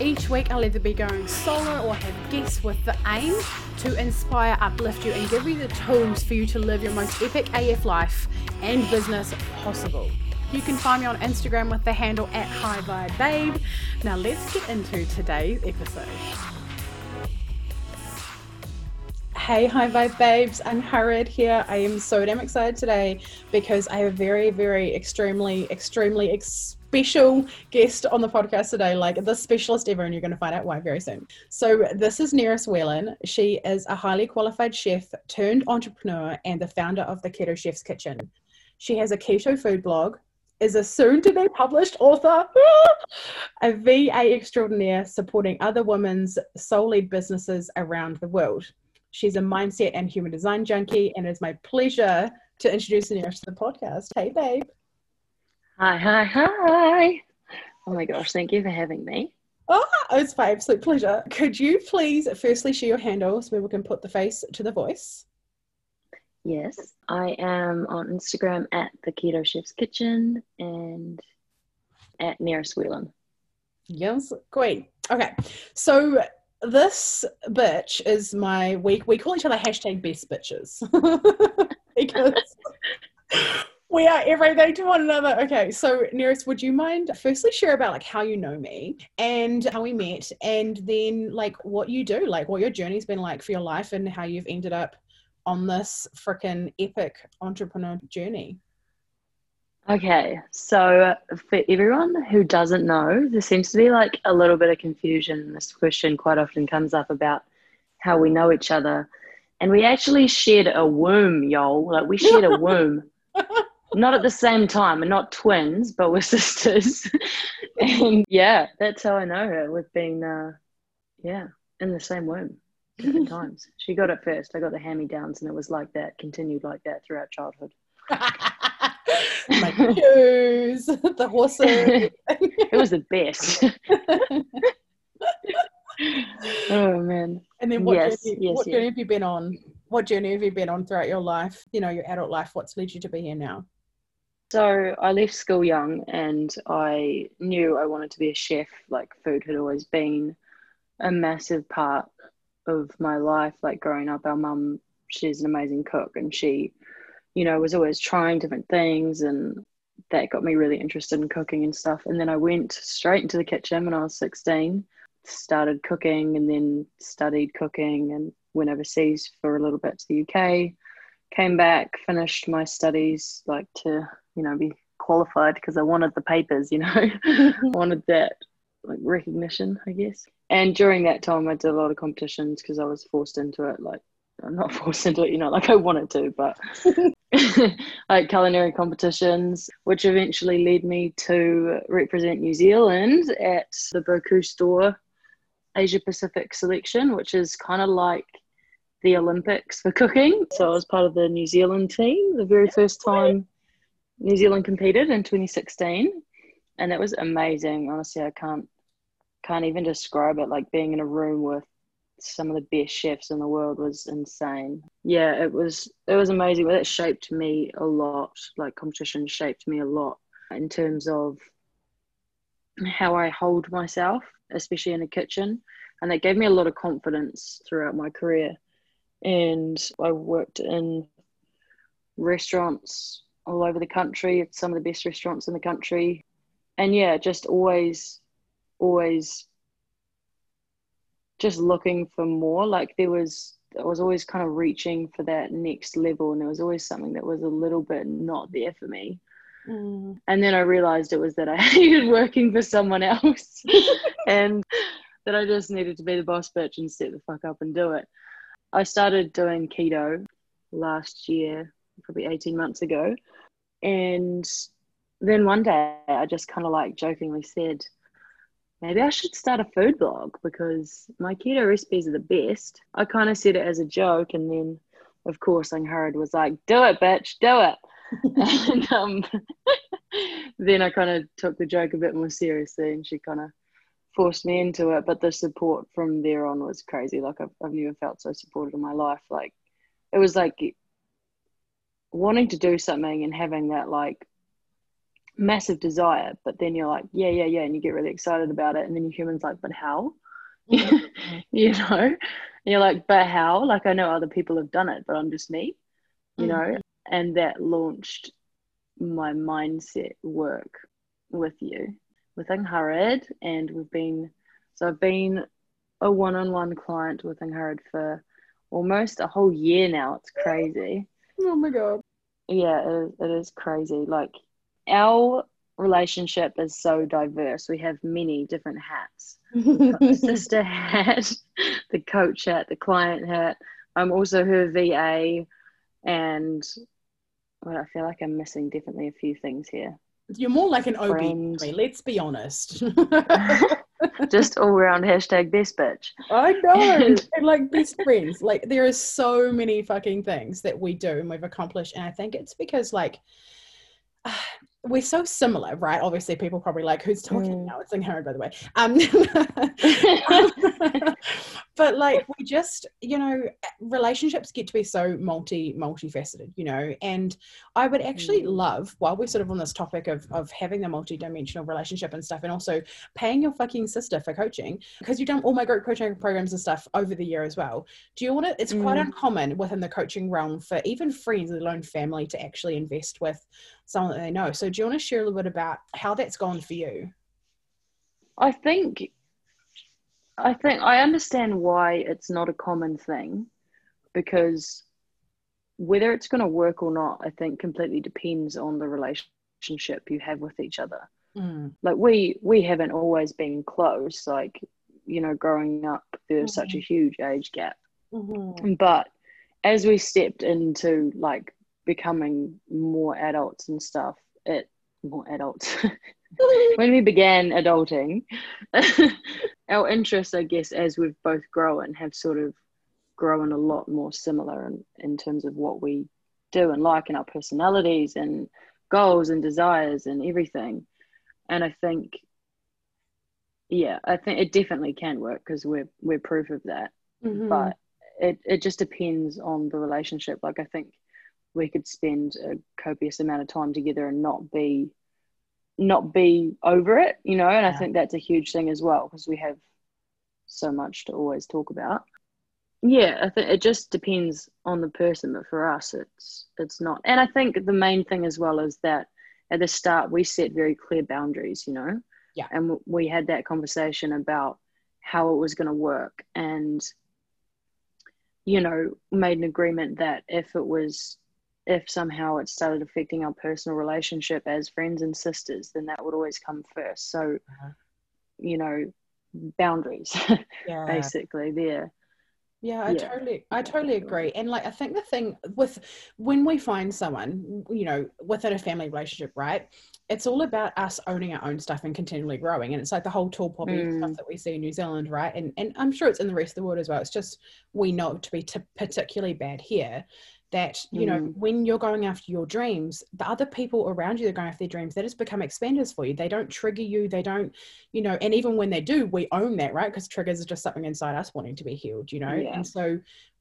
Each week I'll either be going solo or have guests with the aim to inspire, uplift you, and give you the tools for you to live your most epic AF life and business possible. You can find me on Instagram with the handle at HighVibeBabe. Now let's get into today's episode. Hey, High Vibe Babes, I'm Harriet here. I am so damn excited today because I have a very, very, extremely special guest on the podcast today, like the specialist ever, and you're going to find out why very soon. So this is Nerys Whelan. She is a highly qualified chef turned entrepreneur and the founder of the Keto Chef's Kitchen. She has a keto food blog, is a soon-to-be published author, a VA extraordinaire supporting other women's soul-led businesses around the world. She's a mindset and human design junkie, and it's my pleasure to introduce Nerys to the podcast. Hey, babe. Hi. Oh my gosh, thank you for having me. Oh, it's my absolute pleasure. Could you please firstly share your handles where we can put the face to the voice? Yes, I am on Instagram at the Keto Chef's Kitchen and at Nerys Whelan. Yes, great. Okay, so this bitch is my week. We call each other hashtag best bitches because we are everything to one another. Okay, so Nerys, would you mind firstly share about like how you know me and how we met, and then like what you do, like what your journey's been like for your life and how you've ended up on this freaking epic entrepreneur journey? Okay, so for everyone who doesn't know, there seems to be like a little bit of confusion. This question quite often comes up about how we know each other. And we actually shared a womb, y'all. Like we shared a womb. Not at the same time, and not twins, but we're sisters. And yeah, that's how I know her. We've been, in the same womb different times. She got it first. I got the hand-me-downs, and it was like that, continued like that throughout childhood. My shoes, the horses. It was the best. Oh man. And then what journey have you been on? What journey have you been on throughout your life? You know, your adult life, what's led you to be here now? So I left school young and I knew I wanted to be a chef. Like food had always been a massive part of my life. Like growing up, our mum, she's an amazing cook, and she, you know, was always trying different things, and that got me really interested in cooking and stuff. And then I went straight into the kitchen when I was 16, started cooking, and then studied cooking and went overseas for a little bit to the UK, came back, finished my studies, like to, you know, be qualified because I wanted the papers, you know, I wanted that like recognition, I guess. And during that time I did a lot of competitions because I was forced into it. Like, I'm not forced into it, you know, like I wanted to, but like culinary competitions, which eventually led me to represent New Zealand at the Bocuse d'Or Asia Pacific selection, which is kind of like the Olympics for cooking. So I was part of the New Zealand team the very first time New Zealand competed in 2016, and it was amazing. Honestly, I can't even describe it. Like being in a room with some of the best chefs in the world was insane. Yeah, it was amazing. But it shaped me a lot. Like competition shaped me a lot in terms of how I hold myself, especially in a kitchen. And that gave me a lot of confidence throughout my career. And I worked in restaurants all over the country, at some of the best restaurants in the country. And yeah, just always just looking for more. Like I was always kind of reaching for that next level, and there was always something that was a little bit not there for me. And then I realized it was that I hated working for someone else and that I just needed to be the boss bitch and step the fuck up and do it. I started doing keto last year, probably 18 months ago. And then one day I just kind of like jokingly said, maybe I should start a food blog because my keto recipes are the best. I kind of said it as a joke, and then of course Angharad was like, do it, bitch, do it. And then I kind of took the joke a bit more seriously, and she kind of forced me into it. But the support from there on was crazy. Like I've never felt so supported in my life. Like it was like wanting to do something and having that like massive desire, but then you're like, yeah, and you get really excited about it, and then your human's like, but how? You know, and you're like, but how? Like I know other people have done it, but I'm just me, you know. And that launched my mindset work with you, with Angharad, and I've been a one-on-one client with Angharad for almost a whole year now. It's crazy. Oh my god. Yeah, it is crazy. Like our relationship is so diverse. We have many different hats. The sister hat, the coach hat, the client hat. I'm also her VA, and I feel like I'm missing definitely a few things here. You're more like an OB, let's be honest. Just all around # best bitch. I know. And like best friends. Like there are so many fucking things that we do and we've accomplished. And I think it's because like we're so similar, right? Obviously people probably like, who's talking now? It's Angharad, by the way. But like we just, you know, relationships get to be so multifaceted, you know, and I would actually love, while we're sort of on this topic of having the multi-dimensional relationship and stuff, and also paying your fucking sister for coaching, because you've done all my group coaching programs and stuff over the year as well. Do you want to, it's quite uncommon within the coaching realm for even friends, let alone family, to actually invest with someone that they know. So do you want to share a little bit about how that's gone for you? I think I understand why it's not a common thing, because whether it's going to work or not, I think completely depends on the relationship you have with each other. Like we haven't always been close, like, you know, growing up there's such a huge age gap, but as we stepped into like becoming more adults and stuff, when we began adulting, our interests, I guess, as we've both grown, have sort of grown a lot more similar in terms of what we do and like, and our personalities and goals and desires and everything. And I think, yeah, I think it definitely can work because we're proof of that. But it just depends on the relationship. Like I think we could spend a copious amount of time together and not be over it, you know. And I think that's a huge thing as well, because we have so much to always talk about. Yeah, I think it just depends on the person, but for us it's not. And I think the main thing as well is that at the start we set very clear boundaries, you know. Yeah. And we had that conversation about how it was going to work, and you know, made an agreement that if somehow it started affecting our personal relationship as friends and sisters, then that would always come first. So, you know, boundaries, basically there. Yeah, I totally agree. And like, I think the thing with when we find someone, you know, within a family relationship, right, it's all about us owning our own stuff and continually growing. And it's like the whole tall poppy stuff that we see in New Zealand, right? And I'm sure it's in the rest of the world as well. It's just, we know it to be particularly bad here, that, you know, when you're going after your dreams, the other people around you that are going after their dreams, they just become expanders for you. They don't trigger you. They don't, you know, and even when they do, we own that, right? Because triggers are just something inside us wanting to be healed, you know? Yeah. And so,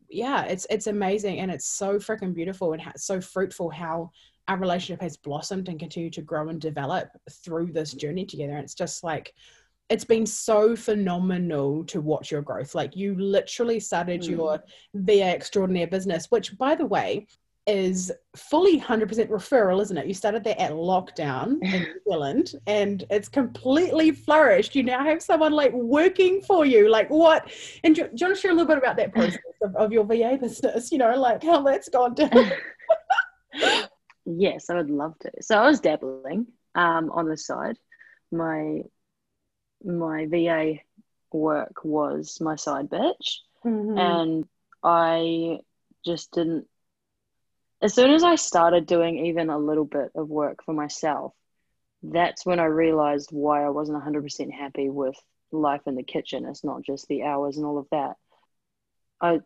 yeah, it's amazing. And it's so freaking beautiful, and so fruitful how our relationship has blossomed and continued to grow and develop through this journey together. And it's just like, it's been so phenomenal to watch your growth. Like you literally started your VA Extraordinaire business, which by the way is fully 100% referral, isn't it? You started that at lockdown in New Zealand, and it's completely flourished. You now have someone like working for you, like what? And do you want to share a little bit about that process of your VA business, you know, like how that's gone down? Yes, I would love to. So I was dabbling on the side. My VA work was my side bitch, and I just didn't, as soon as I started doing even a little bit of work for myself, that's when I realized why I wasn't 100% happy with life in the kitchen. It's not just the hours and all of that.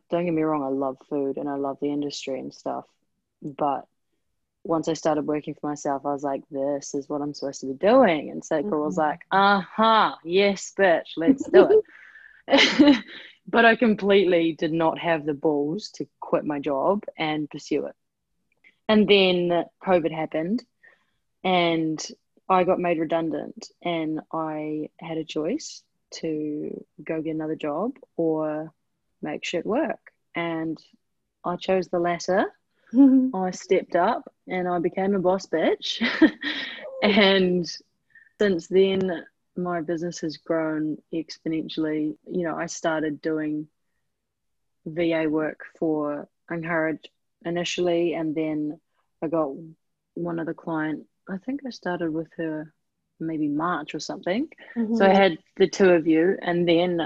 Don't get me wrong, I love food and I love the industry and stuff. But once I started working for myself, I was like, this is what I'm supposed to be doing. And Sacral was like, yes, bitch, let's do it. But I completely did not have the balls to quit my job and pursue it. And then COVID happened and I got made redundant and I had a choice to go get another job or make shit work. And I chose the latter. I stepped up and I became a boss bitch. And since then, my business has grown exponentially. You know, I started doing VA work for Angharad initially, and then I got one other client. I think I started with her maybe March or something. So I had the two of you, and then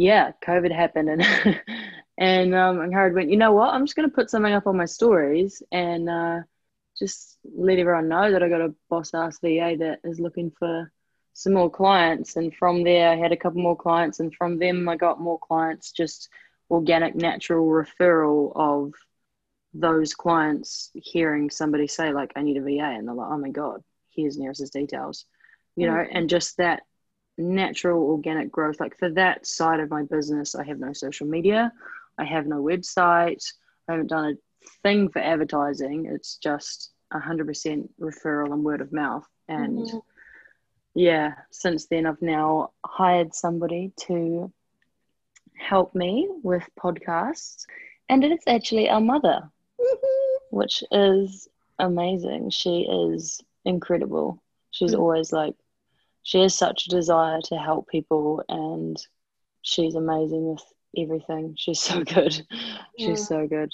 COVID happened, and and Angharad went, you know what, I'm just going to put something up on my stories and just let everyone know that I got a boss ass VA that is looking for some more clients. And from there I had a couple more clients, and from them I got more clients, just organic natural referral of those clients hearing somebody say like, I need a VA, and they're like, oh my god, here's Nerys' details, you know. And just that natural organic growth. Like for that side of my business, I have no social media, I have no website, I haven't done a thing for advertising. It's just 100% referral and word of mouth. And since then I've now hired somebody to help me with podcasts, and it's actually our mother, which is amazing. She is incredible. She's always like, she has such a desire to help people, and she's amazing with everything. She's so good. She's so good.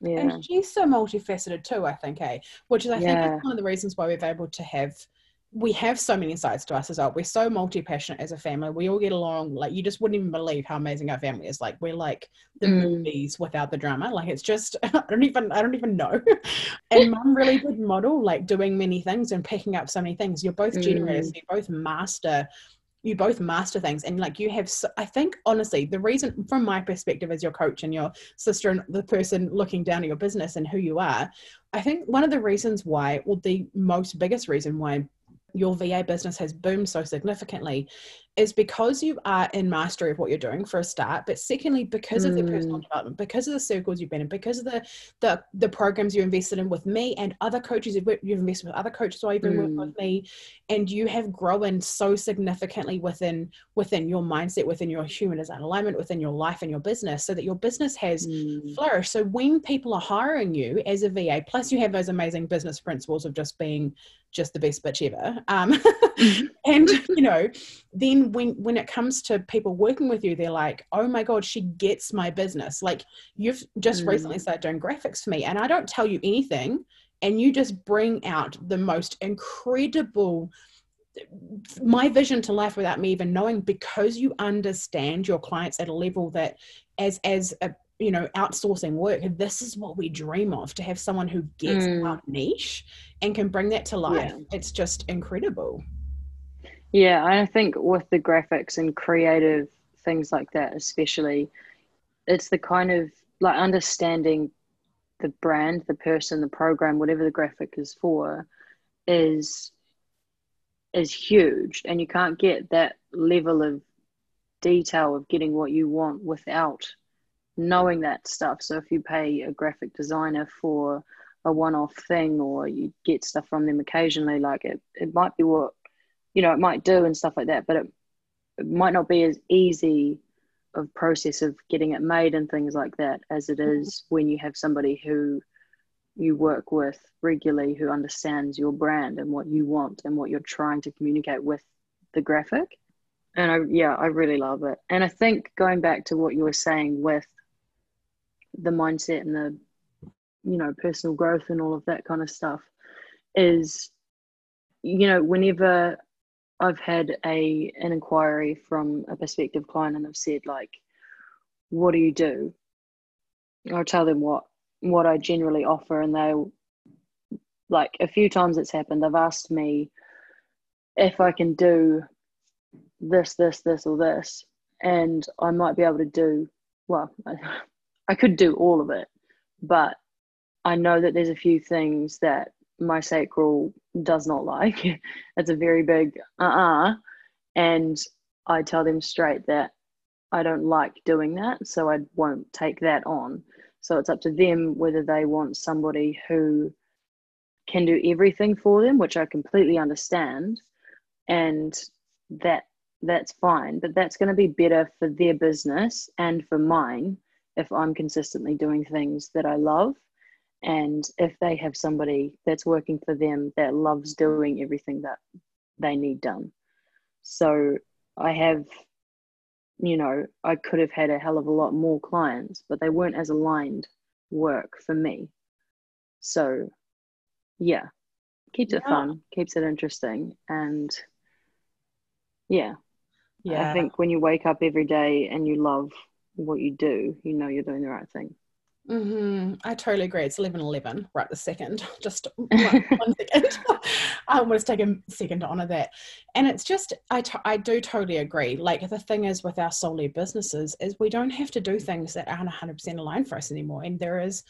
Yeah. And she's so multifaceted too, I think, eh? Which is, I think, one of the reasons why we're able to have, we have so many sides to us as well. We're so multi-passionate as a family. We all get along. Like, you just wouldn't even believe how amazing our family is. Like, we're like the movies without the drama. Like, it's just, I don't even know. And Mum really did model, like, doing many things and picking up so many things. You're both generators. You both master things. And like, you have, I think, honestly, the reason from my perspective as your coach and your sister and the person looking down at your business and who you are, I think one of the reasons why, or the most biggest reason why your VA business has boomed so significantly is because you are in mastery of what you're doing for a start, but secondly, because of the personal development, because of the circles you've been in, because of the programs you invested in with me and other coaches, you've invested with other coaches while you've been working with me, and you have grown so significantly within your mindset, within your human design alignment, within your life and your business, so that your business has flourished. So when people are hiring you as a VA, plus you have those amazing business principles of just being just the best bitch ever. And, you know, then when it comes to people working with you, they're like, oh my God, she gets my business. Like, you've just recently started doing graphics for me, and I don't tell you anything, and you just bring out the most incredible, my vision to life without me even knowing, because you understand your clients at a level that as a, you know, outsourcing work, this is what we dream of, to have someone who gets our niche and can bring that to life. It's just incredible. I think with the graphics and creative things like that especially, it's the kind of like understanding the brand, the person, the program, whatever the graphic is for, is huge, and you can't get that level of detail of getting what you want without knowing that stuff. So if you pay a graphic designer for a one-off thing, or you get stuff from them occasionally, like it might be what, you know, it might do and stuff like that, but it might not be as easy of process of getting it made and things like that as it is when you have somebody who you work with regularly, who understands your brand and what you want and what you're trying to communicate with the graphic. And I really love it. And I think going back to what you were saying with the mindset and the, you know, personal growth and all of that kind of stuff is, you know, whenever I've had an inquiry from a prospective client and they've said like, what do you do? I'll tell them what I generally offer, and they, like, a few times it's happened, they've asked me, if I can do this, this, this, or this, and I might be able to do, well, I could do all of it, but I know that there's a few things that my sacral does not like. It's a very big and I tell them straight that I don't like doing that, so I won't take that on. So it's up to them whether they want somebody who can do everything for them, which I completely understand, and that's fine, but that's going to be better for their business and for mine if I'm consistently doing things that I love. And if they have somebody that's working for them that loves doing everything that they need done. So I have, you know, I could have had a hell of a lot more clients, but they weren't as aligned work for me. So yeah, keeps it fun, keeps it interesting. And yeah, I think when you wake up every day and you love what you do, you know you're doing the right thing. Mm-hmm. I totally agree. It's 11:11 right this second. Just one second. I want to take a second to honor that. And it's just, I do totally agree. Like, the thing is with our soul-led businesses is we don't have to do things that aren't 100% aligned for us anymore. And there is,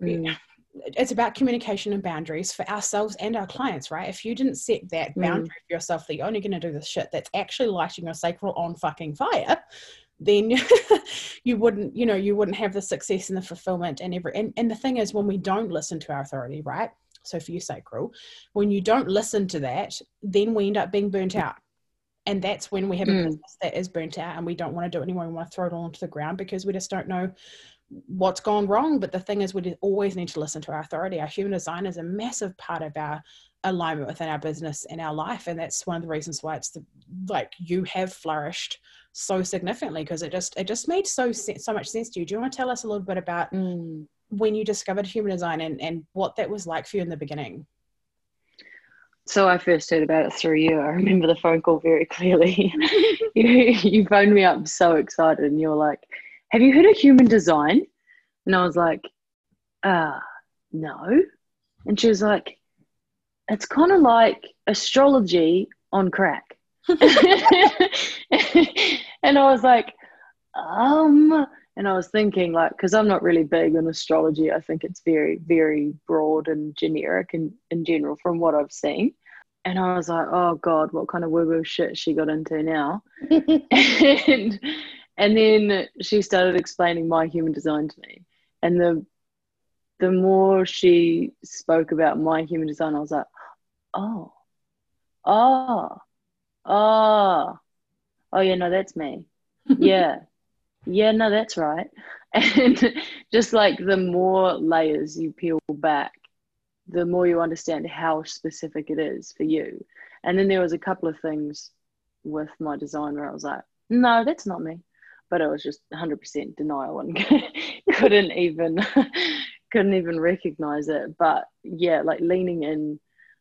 it's about communication and boundaries for ourselves and our clients, right? If you didn't set that boundary for yourself that you're only going to do this shit that's actually lighting your sacral on fucking fire, then you wouldn't have the success and the fulfillment and and the thing is, when we don't listen to our authority, right? So for you, sacral, when you don't listen to that, then we end up being burnt out. And that's when we have a business that is burnt out and we don't want to do it anymore. We want to throw it all onto the ground because we just don't know what's gone wrong. But the thing is, we always need to listen to our authority. Our human design is a massive part of our alignment within our business and our life, and that's one of the reasons why it's you have flourished so significantly, because it just made so much sense to you. Do you want to tell us a little bit about when you discovered human design and what that was like for you in the beginning? So I first heard about it through you. I remember the phone call very clearly. you phoned me up so excited and you're like, have you heard of human design? And I was like, no. And she was like, it's kind of like astrology on crack. And I was like, and I was thinking, like, because I'm not really big on astrology. I think it's very, very broad and generic and in general from what I've seen. And I was like, oh God, what kind of woo-woo shit she got into now. and then she started explaining my human design to me. And the more she spoke about my human design, I was like, oh yeah, no, that's me. yeah, no, that's right. And just like the more layers you peel back, the more you understand how specific it is for you. And then there was a couple of things with my design where I was like, no, that's not me. But it was just 100% denial and couldn't even recognize it. But yeah, like leaning in,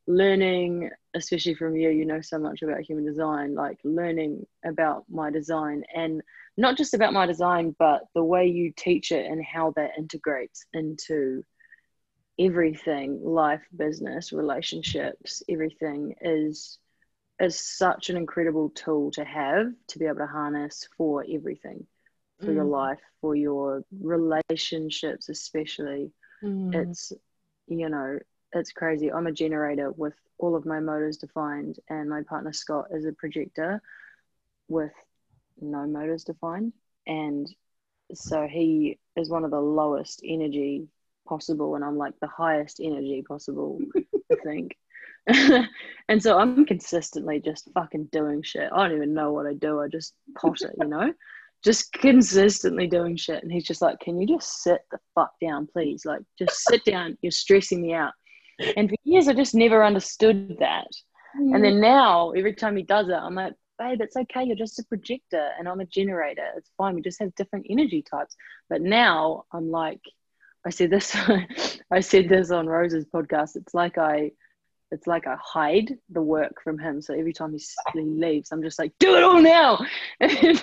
learning, especially from you know so much about human design, like learning about my design, and not just about my design, but the way you teach it and how that integrates into everything, life, business, relationships, everything is such an incredible tool to have, to be able to harness for everything, for your life, for your relationships especially. It's, you know, it's crazy. I'm a generator with all of my motors defined, and my partner Scott is a projector with no motors defined, and so he is one of the lowest energy possible and I'm like the highest energy possible, I think. And so I'm consistently just fucking doing shit. I don't even know what I do. I just pot it, you know? Just consistently doing shit. And he's just like, can you just sit the fuck down, please? Like, just sit down. You're stressing me out. And for years, I just never understood that. And then now, every time he does it, I'm like, babe, it's okay. You're just a projector and I'm a generator. It's fine. We just have different energy types. But now I'm like, I said this on Rose's podcast. It's like I hide the work from him. So every time he leaves, I'm just like, do it all now. And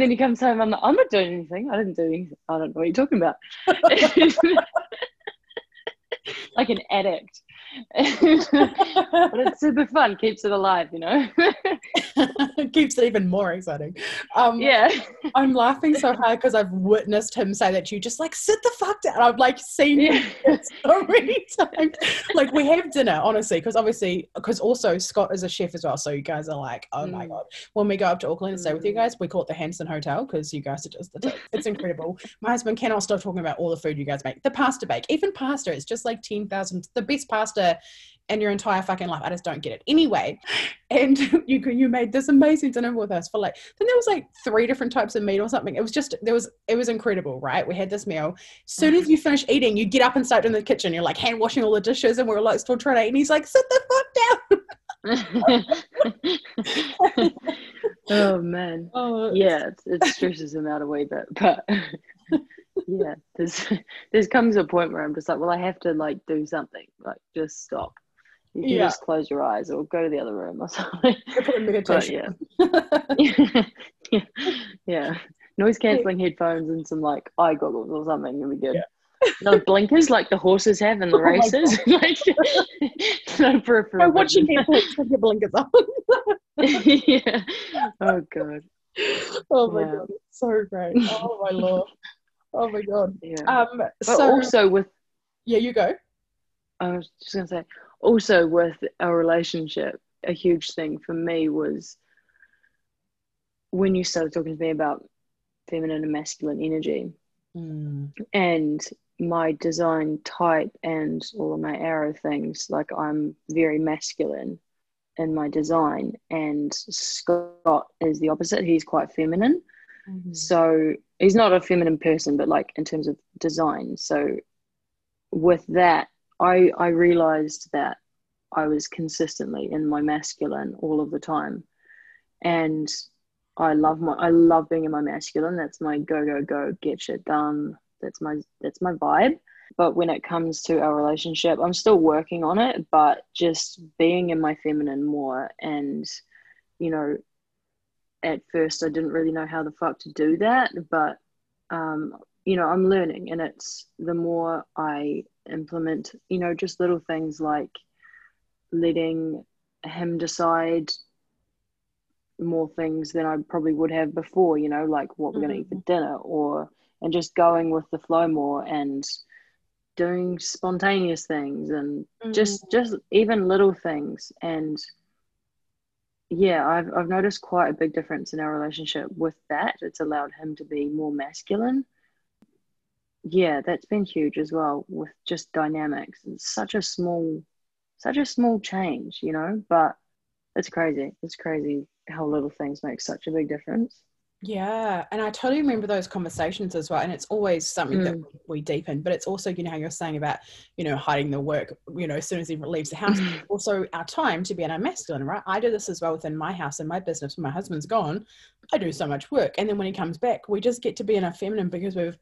then he comes home. I'm like, I'm not doing anything. I didn't do anything. I don't know what you're talking about. Like an addict. But it's super fun, keeps it alive, you know. Keeps it even more exciting. Yeah. I'm laughing so hard because I've witnessed him say that to you, just like, sit the fuck down. I've like seen you so many times. Like, we have dinner, honestly, because obviously, because also Scott is a chef as well, so you guys are like, oh my god, when we go up to Auckland and stay with you guys, we call it the Hanson Hotel, because you guys are just, it's incredible. My husband cannot stop talking about all the food you guys make, the pasta bake, even pasta, it's just like 10,000, the best pasta in your entire fucking life. I just don't get it. Anyway, and you made this amazing dinner with us for like, then there was like 3 different types of meat or something. It was just, it was incredible, right? We had this meal. Soon as you finish eating, you get up and start in the kitchen. You're like hand washing all the dishes, and we're like still trying to eat. And he's like, sit the fuck down. Oh man. Oh, yeah, it stresses him out a wee bit, but. Yeah, there's comes a point where I'm just like, well, I have to like do something, like just stop. You can just close your eyes or go to the other room or something. Meditation. Yeah. Noise cancelling headphones and some like eye goggles or something would be good. Yeah. No blinkers like the horses have in the races. Like, no peripheral. I'm watching Netflix with your blinkers on. Yeah. Oh god. Oh my god, it's so great. Oh my lord. Oh my god. Yeah. But so also with you go. I was just gonna say, also with our relationship, a huge thing for me was when you started talking to me about feminine and masculine energy and my design type and all of my arrow things, like I'm very masculine in my design and Scott is the opposite. He's quite feminine. Mm-hmm. So he's not a feminine person, but like in terms of design. So with that, I realized that I was consistently in my masculine all of the time. And I love being in my masculine. That's my go, go, go, get shit done. That's my vibe. But when it comes to our relationship, I'm still working on it, but just being in my feminine more. And, you know, at first I didn't really know how the fuck to do that, but you know, I'm learning, and it's the more I implement, you know, just little things like letting him decide more things than I probably would have before, you know, like what we're going to eat for dinner, or and just going with the flow more and doing spontaneous things and just even little things. And yeah, I've noticed quite a big difference in our relationship with that. It's allowed him to be more masculine. Yeah, that's been huge as well with just dynamics. It's such a small change, you know, but it's crazy. It's crazy how little things make such a big difference. Yeah, and I totally remember those conversations as well, and it's always something that we deepen, but it's also, you know, how you're saying about, you know, hiding the work, you know, as soon as he leaves the house, also our time to be in our masculine, right? I do this as well within my house and my business. When my husband's gone, I do so much work, and then when he comes back, we just get to be in our feminine because we've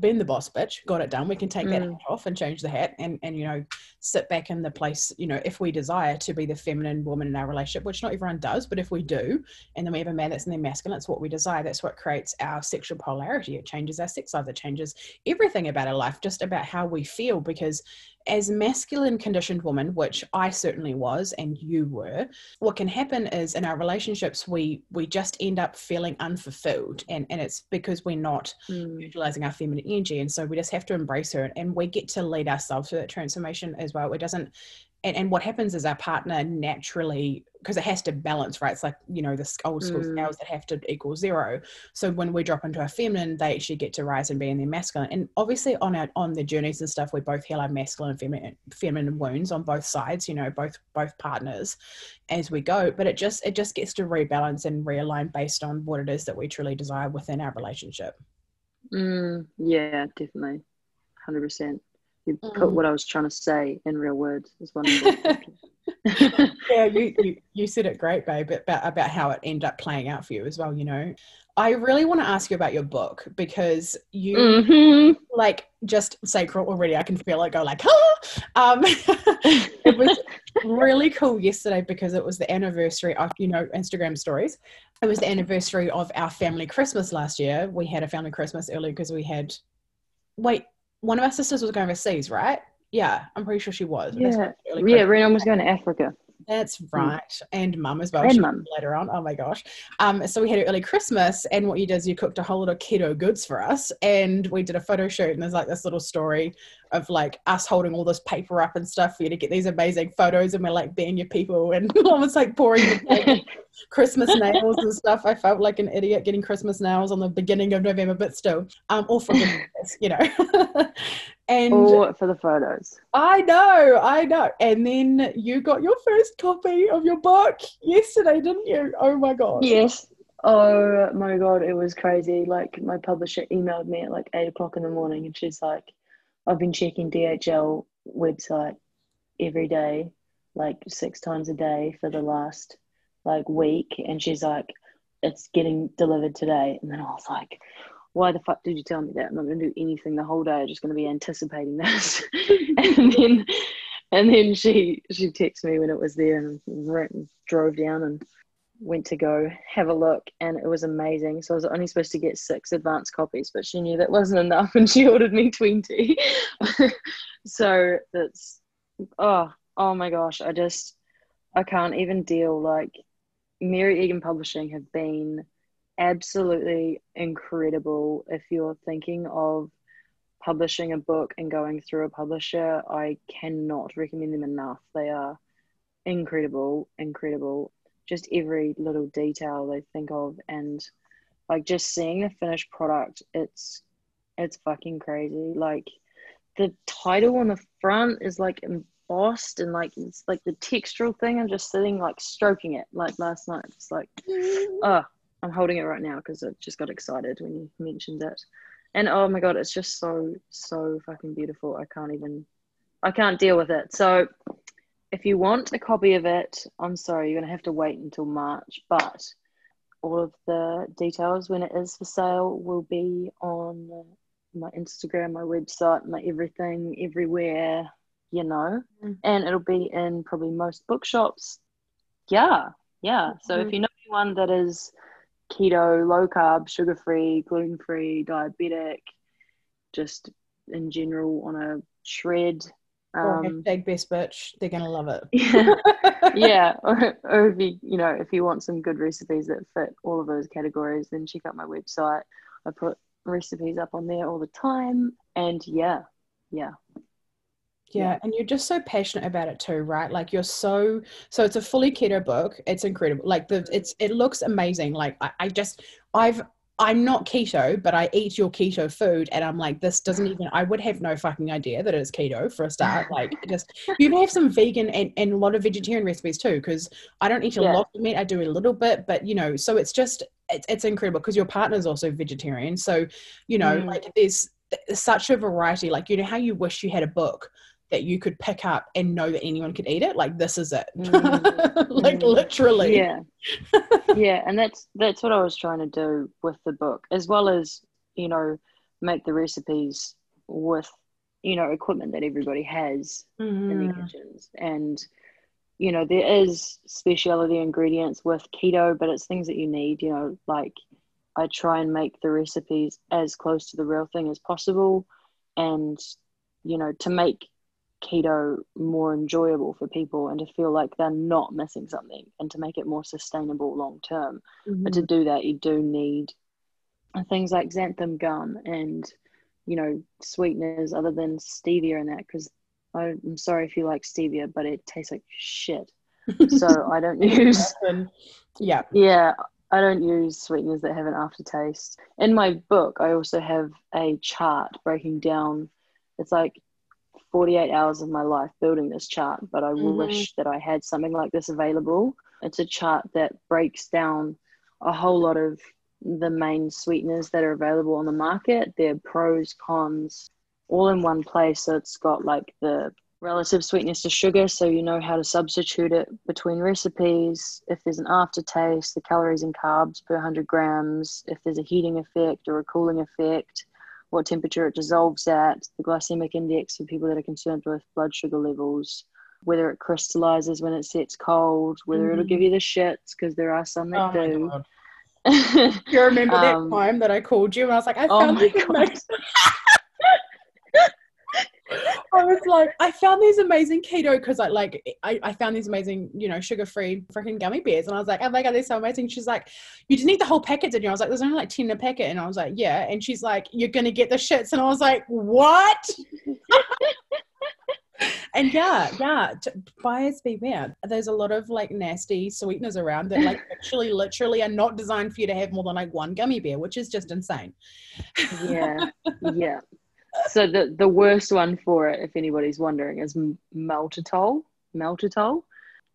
been the boss bitch, got it done. We can take that hat off and change the hat and, you know, sit back in the place, you know, if we desire to be the feminine woman in our relationship, which not everyone does, but if we do, and then we have a man that's in their masculine, it's what we desire. That's what creates our sexual polarity. It changes our sex life. It changes everything about our life, just about how we feel, because as masculine conditioned woman, which I certainly was and you were, what can happen is in our relationships, we just end up feeling unfulfilled, and it's because we're not utilizing our feminine energy. And so we just have to embrace her, and we get to lead ourselves through that transformation as well. It doesn't, and what happens is our partner naturally, because it has to balance, right? It's like, you know, the old school scales that have to equal 0. So when we drop into our feminine, they actually get to rise and be in their masculine. And obviously on the journeys and stuff, we both heal our masculine and feminine wounds on both sides, you know, both partners as we go. But it just gets to rebalance and realign based on what it is that we truly desire within our relationship. Yeah, definitely. 100%. You put what I was trying to say in real words. It was wonderful. Yeah, you said it great, babe, about how it ended up playing out for you as well, you know. I really want to ask you about your book, because you like just sacral already. I can feel it go like, ah! It was really cool yesterday because it was the anniversary of, you know, Instagram stories. It was the anniversary of our family Christmas last year. We had a family Christmas early because we had, wait, one of our sisters was going overseas, right? Yeah, I'm pretty sure she was. Yeah, really Renan was going to Africa. That's right. And mum as well. And mum. Later on. Oh my gosh. So we had an early Christmas, and what you did is you cooked a whole lot of keto goods for us, and we did a photo shoot, and there's like this little story of like us holding all this paper up and stuff for you to get these amazing photos, and we're like being your people and almost like pouring Christmas nails and stuff. I felt like an idiot getting Christmas nails on the beginning of November, but still, all for goodness, you know. And all for the photos. I know. And then you got your first copy of your book yesterday, didn't you? Oh my god. Yes. Oh my god, it was crazy. Like, my publisher emailed me at like 8 o'clock in the morning, and she's like, I've been checking DHL website every day, like 6 times a day for the last like week, and she's like, it's getting delivered today. And then I was like, why the fuck did you tell me that? I'm not going to do anything the whole day. I'm just going to be anticipating this. and then she texted me when it was there, and drove down and went to go have a look, and it was amazing. So I was only supposed to get 6 advance copies, but she knew that wasn't enough, and she ordered me 20. So that's, oh my gosh, I can't even deal. Like, Mary Egan Publishing have been absolutely incredible. If you're thinking of publishing a book and going through a publisher, I cannot recommend them enough. They are incredible. Just every little detail they think of, and like just seeing the finished product, it's fucking crazy. Like, the title on the front is like embossed, and like it's like the textural thing. I'm just sitting like stroking it, like last night. It's like, I'm holding it right now because I just got excited when you mentioned it. And oh my god, it's just so fucking beautiful. I can't deal with it. So if you want a copy of it, I'm sorry, you're gonna have to wait until March, but all of the details when it is for sale will be on my Instagram, my website, my everything, everywhere, you know. And it'll be in probably most bookshops. Yeah. So if you know anyone that is keto, low carb, sugar free, gluten free, diabetic, just in general on a shred, hashtag best bitch, they're gonna love it. Yeah. Or if you want some good recipes that fit all of those categories, then check out my website. I put recipes up on there all the time, and yeah. And you're just so passionate about it too, right? Like, you're so it's a fully keto book. It's incredible. Like, it looks amazing. Like, I'm not keto, but I eat your keto food, and I'm like, this doesn't even, I would have no fucking idea that it's keto for a start. Like, just, you have some vegan and a lot of vegetarian recipes too, because I don't eat a lot of meat. I do a little bit, but so it's just, it's incredible because your partner's also vegetarian. So, like, there's such a variety. Like, how you wish you had a book that you could pick up and know that anyone could eat it. Like, this is it. Like, literally. Yeah. And that's what I was trying to do with the book, as well as, make the recipes with, equipment that everybody has in their kitchens. And, there is specialty ingredients with keto, but it's things that you need, like, I try and make the recipes as close to the real thing as possible. And, to make keto more enjoyable for people, and to feel like they're not missing something, and to make it more sustainable long term. But to do that, you do need things like xanthan gum and sweeteners other than stevia and that, because I'm sorry if you like stevia, but it tastes like shit. So I don't use I don't use sweeteners that have an aftertaste. In my book, I also have a chart breaking down, it's like 48 hours of my life building this chart, but I wish that I had something like this available. It's a chart that breaks down a whole lot of the main sweeteners that are available on the market, their pros, cons, all in one place. So it's got like the relative sweetness to sugar, so you know how to substitute it between recipes, if there's an aftertaste, the calories and carbs per 100 grams, if there's a heating effect or a cooling effect, what temperature it dissolves at, the glycemic index for people that are concerned with blood sugar levels, whether it crystallizes when it sets cold, whether it'll give you the shits, because there are some that do. You remember that time that I called you and I was like, I found it. I was like, I found these amazing keto, because I found these amazing, you know, sugar-free freaking gummy bears. And I was like, oh my God, they're so amazing. She's like, you didn't eat the whole packet, did you? I was like, there's only like 10 in a packet. And I was like, yeah. And she's like, you're going to get the shits. And I was like, what? And yeah, buyers beware. There's a lot of like nasty sweeteners around that like actually literally are not designed for you to have more than like one gummy bear, which is just insane. Yeah. So the worst one for it, if anybody's wondering, is maltitol. Maltitol.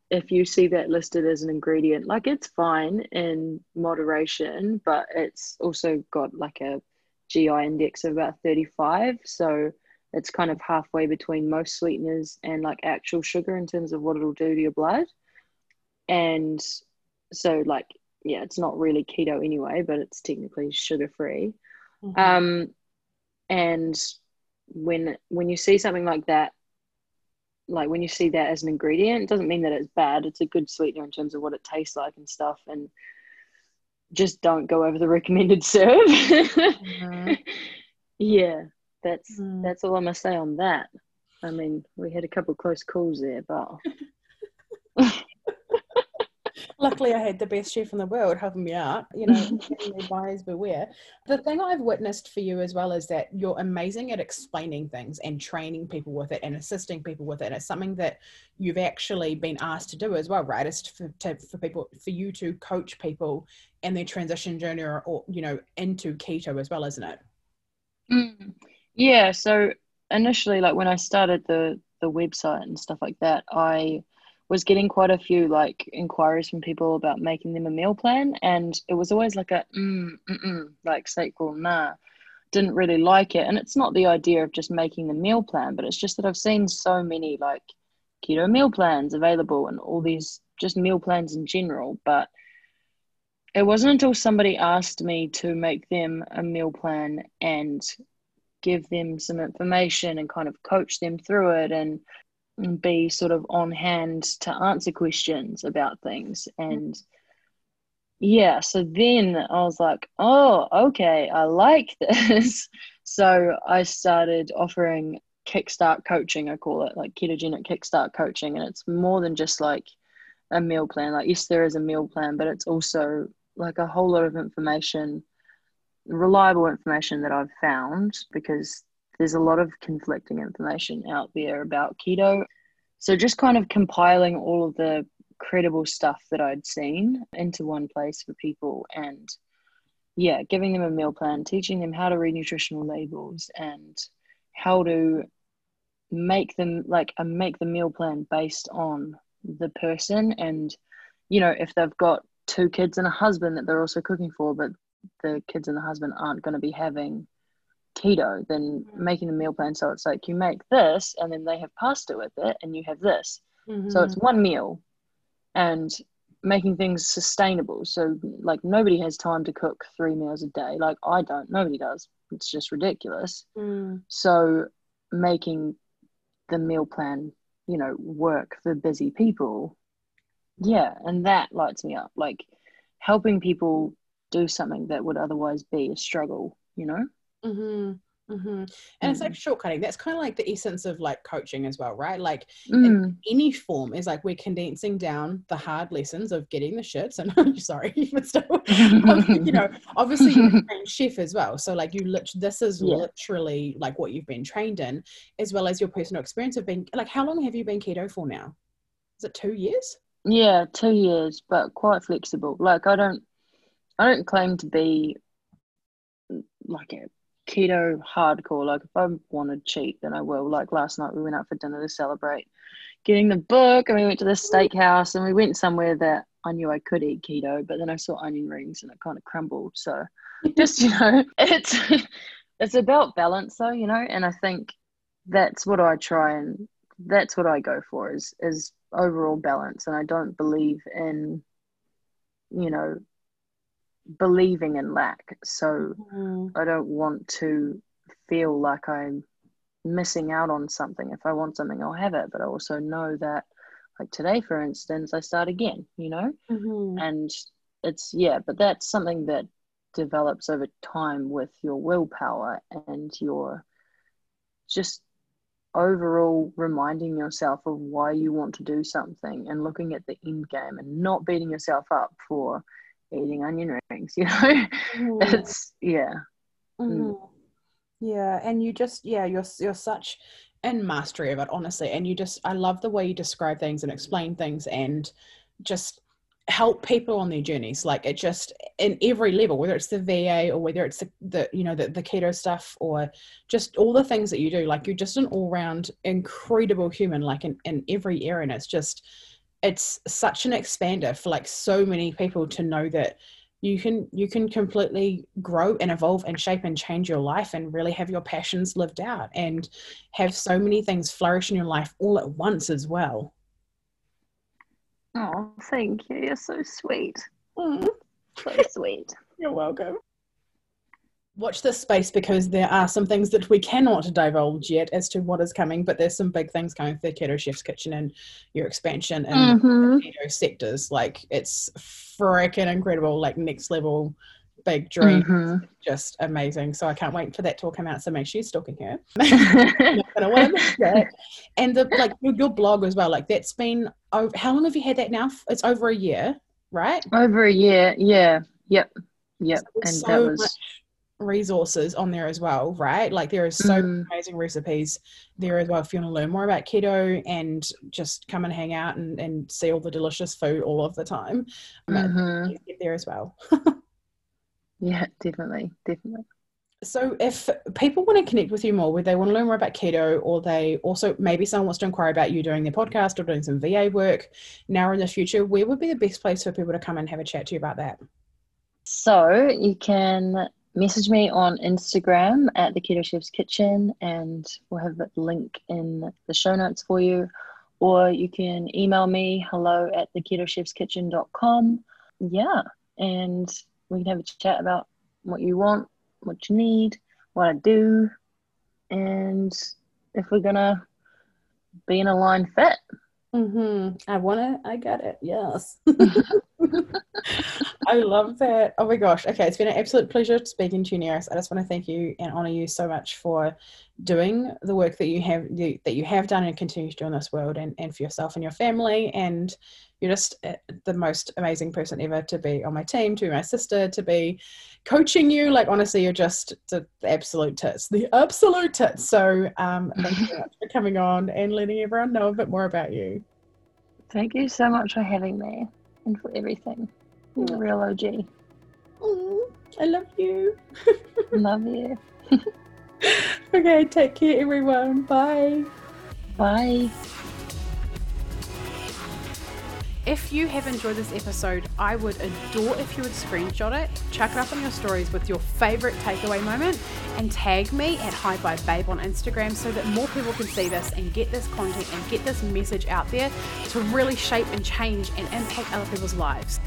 If you see that listed as an ingredient, like it's fine in moderation, but it's also got like a GI index of about 35. So it's kind of halfway between most sweeteners and like actual sugar in terms of what it'll do to your blood. And so like, yeah, it's not really keto anyway, but it's technically sugar free. Mm-hmm. And when you see something like that, like when you see that as an ingredient, it doesn't mean that it's bad. It's a good sweetener in terms of what it tastes like and stuff. And just don't go over the recommended serve. Mm-hmm. Yeah. That's all I'm gonna say on that. I mean, we had a couple of close calls there, but luckily I had the best chef in the world helping me out, you know, buyers beware. The thing I've witnessed for you as well is that you're amazing at explaining things and training people with it and assisting people with it. It's something that you've actually been asked to do as well, right? It's for you to coach people in their transition journey or you know, into keto as well, isn't it? Mm. Yeah, so initially, like when I started the website and stuff like that, I was getting quite a few like inquiries from people about making them a meal plan, and it was always like a like sacral nah, didn't really like it. And it's not the idea of just making the meal plan, but it's just that I've seen so many like keto meal plans available and all these just meal plans in general. But it wasn't until somebody asked me to make them a meal plan and give them some information and kind of coach them through it and be sort of on hand to answer questions about things. And yeah, so then I was like, oh, okay, I like this. So I started offering kickstart coaching, I call it, like ketogenic kickstart coaching. And it's more than just like a meal plan. Like, yes, there is a meal plan, but it's also like a whole lot of information, reliable information that I've found, because there's a lot of conflicting information out there about keto. So just kind of compiling all of the credible stuff that I'd seen into one place for people, and yeah, giving them a meal plan, teaching them how to read nutritional labels and how to make them like make the meal plan based on the person. And you know, if they've got two kids and a husband that they're also cooking for, but the kids and the husband aren't going to be having keto, then making the meal plan so it's like you make this and then they have pasta with it and you have this. Mm-hmm. So it's one meal, and making things sustainable. So like nobody has time to cook three meals a day. Like I don't, nobody does. It's just ridiculous. Mm. So making the meal plan, you know, work for busy people. Yeah. And that lights me up. Like helping people do something that would otherwise be a struggle, you know? Mm-hmm. Mm-hmm. And it's like shortcutting. That's kind of like the essence of like coaching as well, right? Like in any form is like we're condensing down the hard lessons of getting the shits and I'm sorry, but still, you know, obviously you're a trained chef as well. So like you literally like what you've been trained in, as well as your personal experience of being like, how long have you been keto for now? Is it 2 years? Yeah, 2 years, but quite flexible. Like I don't claim to be like a keto hardcore. Like if I want to cheat, then I will. Like last night we went out for dinner to celebrate getting the book, and we went to the steakhouse, and we went somewhere that I knew I could eat keto, but then I saw onion rings and it kind of crumbled. So just, you know, it's about balance though, you know, and I think that's what I try and that's what I go for is overall balance. And I don't believe in, you know, believing in lack. So I don't want to feel like I'm missing out on something. If I want something, I'll have it, but I also know that like today, for instance, I start again, you know. And it's but that's something that develops over time with your willpower and your just overall reminding yourself of why you want to do something and looking at the end game and not beating yourself up for eating onion rings, you know. Mm. It's yeah. Mm. Mm. Yeah, and you just you're such in mastery of it, honestly. And you just, I love the way you describe things and explain things and just help people on their journeys. Like, it just, in every level, whether it's the VA or whether it's the you know, the keto stuff or just all the things that you do, like, you're just an all-round incredible human, like in every area. And it's just, it's such an expander for like so many people to know that you can completely grow and evolve and shape and change your life and really have your passions lived out and have so many things flourish in your life all at once as well. Oh, thank you. You're so sweet. Mm. So sweet. You're welcome. Watch this space, because there are some things that we cannot divulge yet as to what is coming, but there's some big things coming for Keto Chef's Kitchen and your expansion and the keto sectors. Like, it's freaking incredible, like next level, big dreams, just amazing. So I can't wait for that to all come out. So make sure you're stalking her. And the, like, your blog as well, like, that's been over, how long have you had that now? It's over a year, right? Over a year, yeah. Yep. So, and so that was resources on there as well, right? Like, there are so many amazing recipes there as well if you want to learn more about keto and just come and hang out and see all the delicious food all of the time. You can get there as well. Yeah, definitely. So if people want to connect with you more, whether they want to learn more about keto, or they also, maybe someone wants to inquire about you doing their podcast or doing some VA work now or in the future, where would be the best place for people to come and have a chat to you about that? So you can message me on Instagram at the Keto Chef's Kitchen, and we'll have a link in the show notes for you. Or you can email me, hello@theketochefskitchen.com. Yeah, and we can have a chat about what you want, what you need, what I do, and if we're gonna be in a line fit. I got it. Yes. I love that. Oh my gosh. Okay. It's been an absolute pleasure speaking to you, Nerys. I just want to thank you and honor you so much for doing the work that you have done and continue to do in this world, and for yourself and your family. And you're just the most amazing person ever to be on my team, to be my sister, to be coaching you. Like, honestly, you're just the absolute tits. So thank you so much for coming on and letting everyone know a bit more about you. Thank you so much for having me and for everything. You're a real OG. Oh, I love you. Love you. Okay, take care, everyone. Bye. Bye. If you have enjoyed this episode, I would adore if you would screenshot it, chuck it up on your stories with your favourite takeaway moment, and tag me at High Vibe Babe on Instagram so that more people can see this and get this content and get this message out there to really shape and change and impact other people's lives.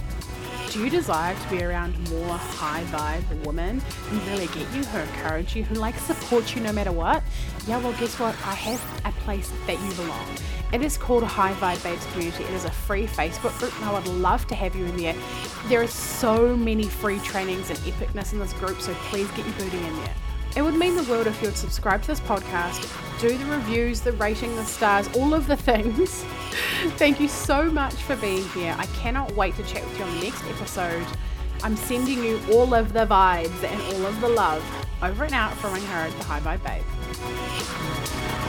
Do you desire to be around more high vibe women who really get you, who encourage you, who like support you no matter what? Yeah, well, guess what? I have a place that you belong. It is called High Vibe Babes Community. It is a free Facebook group, and I would love to have you in there. There are so many free trainings and epicness in this group, so please get your booty in there. It would mean the world if you would subscribe to this podcast, do the reviews, the rating, the stars, all of the things. Thank you so much for being here. I cannot wait to chat with you on the next episode. I'm sending you all of the vibes and all of the love. Over and out from Angharad, the High Vibe Babe.